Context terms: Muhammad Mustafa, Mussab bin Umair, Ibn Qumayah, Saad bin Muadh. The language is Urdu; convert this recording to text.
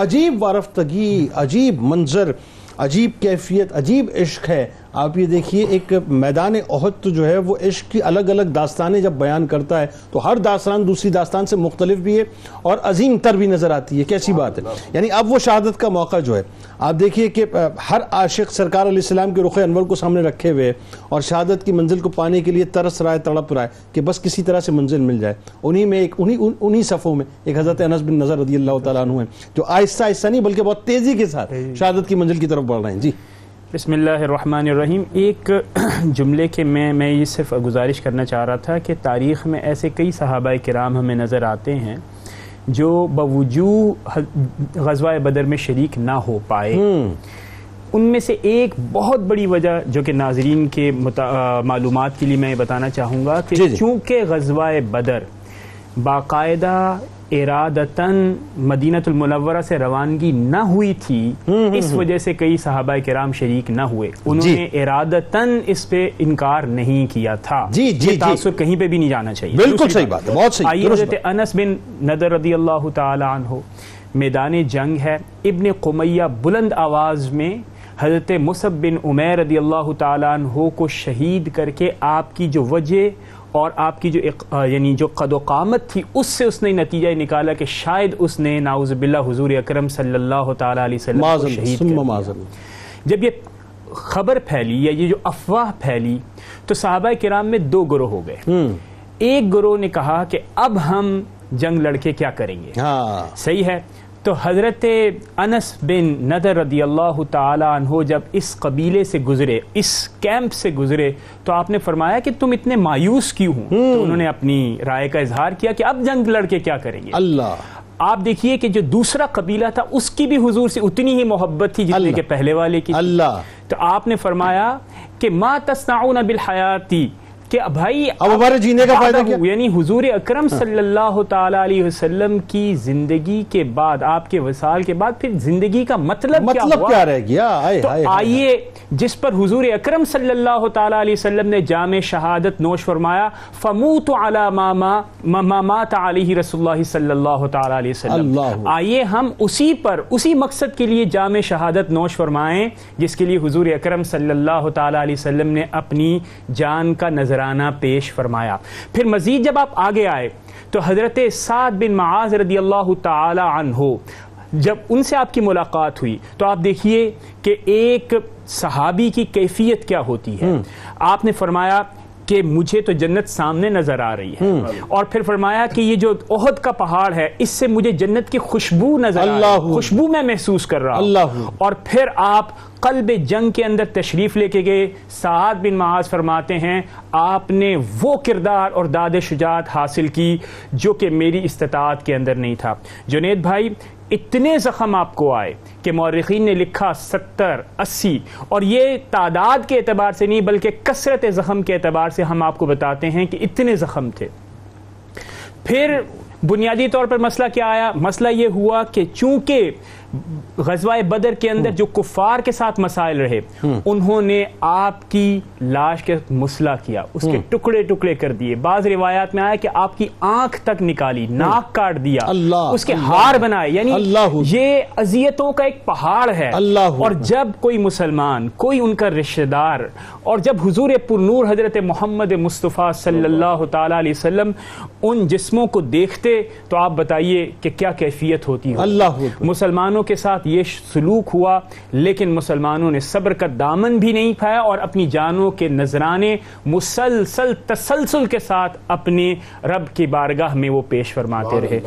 عجیب وارفتگی، عجیب منظر، عجیب کیفیت، عجیب عشق ہے. آپ یہ دیکھیے ایک میدان احد جو ہے وہ عشق کی الگ الگ داستانیں جب بیان کرتا ہے تو ہر داستان دوسری داستان سے مختلف بھی ہے اور عظیم تر بھی نظر آتی ہے. کیسی بات ہے، یعنی اب وہ شہادت کا موقع جو ہے آپ دیکھیے کہ ہر عاشق سرکار علیہ السلام کے رخ انور کو سامنے رکھے ہوئے ہے اور شہادت کی منزل کو پانے کے لیے ترس رہا ہے، تڑپ رہا ہے کہ بس کسی طرح سے منزل مل جائے. انہی صفوں میں ایک حضرت انس بن نظر رضی اللہ تعالیٰ عنہ ہیں جو آہستہ آہستہ نہیں بلکہ بہت تیزی کے ساتھ شہادت کی منزل کی طرف بڑھ رہے ہیں. جی بسم اللہ الرحمن الرحیم. ایک جملے کے میں یہ صرف گزارش کرنا چاہ رہا تھا کہ تاریخ میں ایسے کئی صحابہ کرام ہمیں نظر آتے ہیں جو باوجود غزوہ بدر میں شریک نہ ہو پائے. ان میں سے ایک بہت بڑی وجہ جو کہ ناظرین کے معلومات کے لیے میں بتانا چاہوں گا کہ چونکہ غزوہ بدر باقاعدہ ارادتاً مدینۃ المنورہ سے روانگی نہ ہوئی تھی، اس وجہ سے کئی صحابہ کرام شریک نہ ہوئے. انہوں نے ارادتاً اس پہ انکار نہیں کیا تھا. تعصب کہیں پہ بھی نہیں جانا چاہیے. بالکل صحیح بات ہے، بہت صحیح. آئیے حضرت انس بن نظر رضی اللہ تعالی عنہ، میدان جنگ ہے، ابن قمیہ بلند آواز میں حضرت مصعب بن عمیر رضی اللہ تعالیٰ عنہ کو شہید کر کے آپ کی جو وجہ اور آپ کی جو یعنی جو قد و قامت تھی اس سے اس نے نتیجہ نکالا کہ شاید اس نے نعوذ باللہ حضور اکرم صلی اللہ تعالیٰ علیہ وسلم کو شہید کر دیا. جب یہ خبر پھیلی یا یہ جو افواہ پھیلی تو صحابہ کرام میں دو گروہ ہو گئے. ایک گروہ نے کہا کہ اب ہم جنگ لڑ کے کیا کریں گے، صحیح ہے. تو حضرت انس بن نظر رضی اللہ تعالیٰ عنہ جب اس قبیلے سے گزرے، اس کیمپ سے گزرے، تو آپ نے فرمایا کہ تم اتنے مایوس کیوں ہو؟ تو انہوں نے اپنی رائے کا اظہار کیا کہ اب جنگ لڑ کے کیا کریں گے. اللہ، آپ دیکھیے کہ جو دوسرا قبیلہ تھا اس کی بھی حضور سے اتنی ہی محبت تھی جتنے کہ پہلے والے کی. اللہ، تو آپ نے فرمایا کہ ما تصنعون بالحیاتی، کہ بھائی اب ہمارے جینے کا فائدہ کیا؟ یعنی حضور اکرم صلی اللہ تعالی علیہ وسلم کی زندگی کے بعد، آپ کے وصال کے بعد، پھر زندگی کا مطلب کیا رہ گیا؟ تو آئیے جس پر حضور اکرم صلی اللہ تعالی علیہ وسلم نے جامع شہادت نوش فرمایا، فموت علی ما مات علیہ رسول اللہ صلی اللہ تعالی علیہ وسلم، آئیے ہم اسی پر، اسی مقصد کے لیے جامع شہادت نوش فرمائیں جس کے لیے حضور اکرم صلی اللہ تعالی علیہ وسلم نے اپنی جان کا نظر پیش فرمایا. پھر مزید جب آپ آگے آئے تو حضرت سعد بن معاذ رضی اللہ تعالی عنہ، جب ان سے آپ کی ملاقات ہوئی تو آپ دیکھیے کہ ایک صحابی کی کیفیت کیا ہوتی ہے. آپ نے فرمایا کہ مجھے تو جنت سامنے نظر آ رہی ہے، اور پھر فرمایا کہ یہ جو احد کا پہاڑ ہے اس سے مجھے جنت کی خوشبو نظر آ رہی ہے، خوشبو میں محسوس کر رہا ہوں. اور پھر آپ قلب جنگ کے اندر تشریف لے کے گئے. سعد بن معاذ فرماتے ہیں آپ نے وہ کردار اور داد شجاعت حاصل کی جو کہ میری استطاعت کے اندر نہیں تھا. جنید بھائی، اتنے زخم آپ کو آئے کہ مورخین نے لکھا 70-80، اور یہ تعداد کے اعتبار سے نہیں بلکہ کثرت زخم کے اعتبار سے ہم آپ کو بتاتے ہیں کہ اتنے زخم تھے. پھر بنیادی طور پر مسئلہ کیا آیا؟ مسئلہ یہ ہوا کہ چونکہ غزوہ بدر کے اندر جو کفار کے ساتھ مسائل رہے، انہوں نے آپ کی لاش کے مسئلہ کیا، اس کے ٹکڑے ٹکڑے کر دیے. بعض روایات میں آیا کہ آپ کی آنکھ تک نکالی، ناک کاٹ دیا، اس کے ہار بنائے. یعنی یہ اذیتوں کا ایک پہاڑ ہے. اور جب کوئی مسلمان، کوئی ان کا رشتہ دار، اور جب حضور پر نور حضرت محمد مصطفیٰ صلی اللہ تعالی علیہ وسلم ان جسموں کو دیکھتے تو آپ بتائیے کہ کیا کیفیت ہوتی ہے. مسلمانوں کے ساتھ یہ سلوک ہوا، لیکن مسلمانوں نے صبر کا دامن بھی نہیں پھایا اور اپنی جانوں کے نذرانے مسلسل تسلسل کے ساتھ اپنے رب کی بارگاہ میں وہ پیش فرماتے رہے.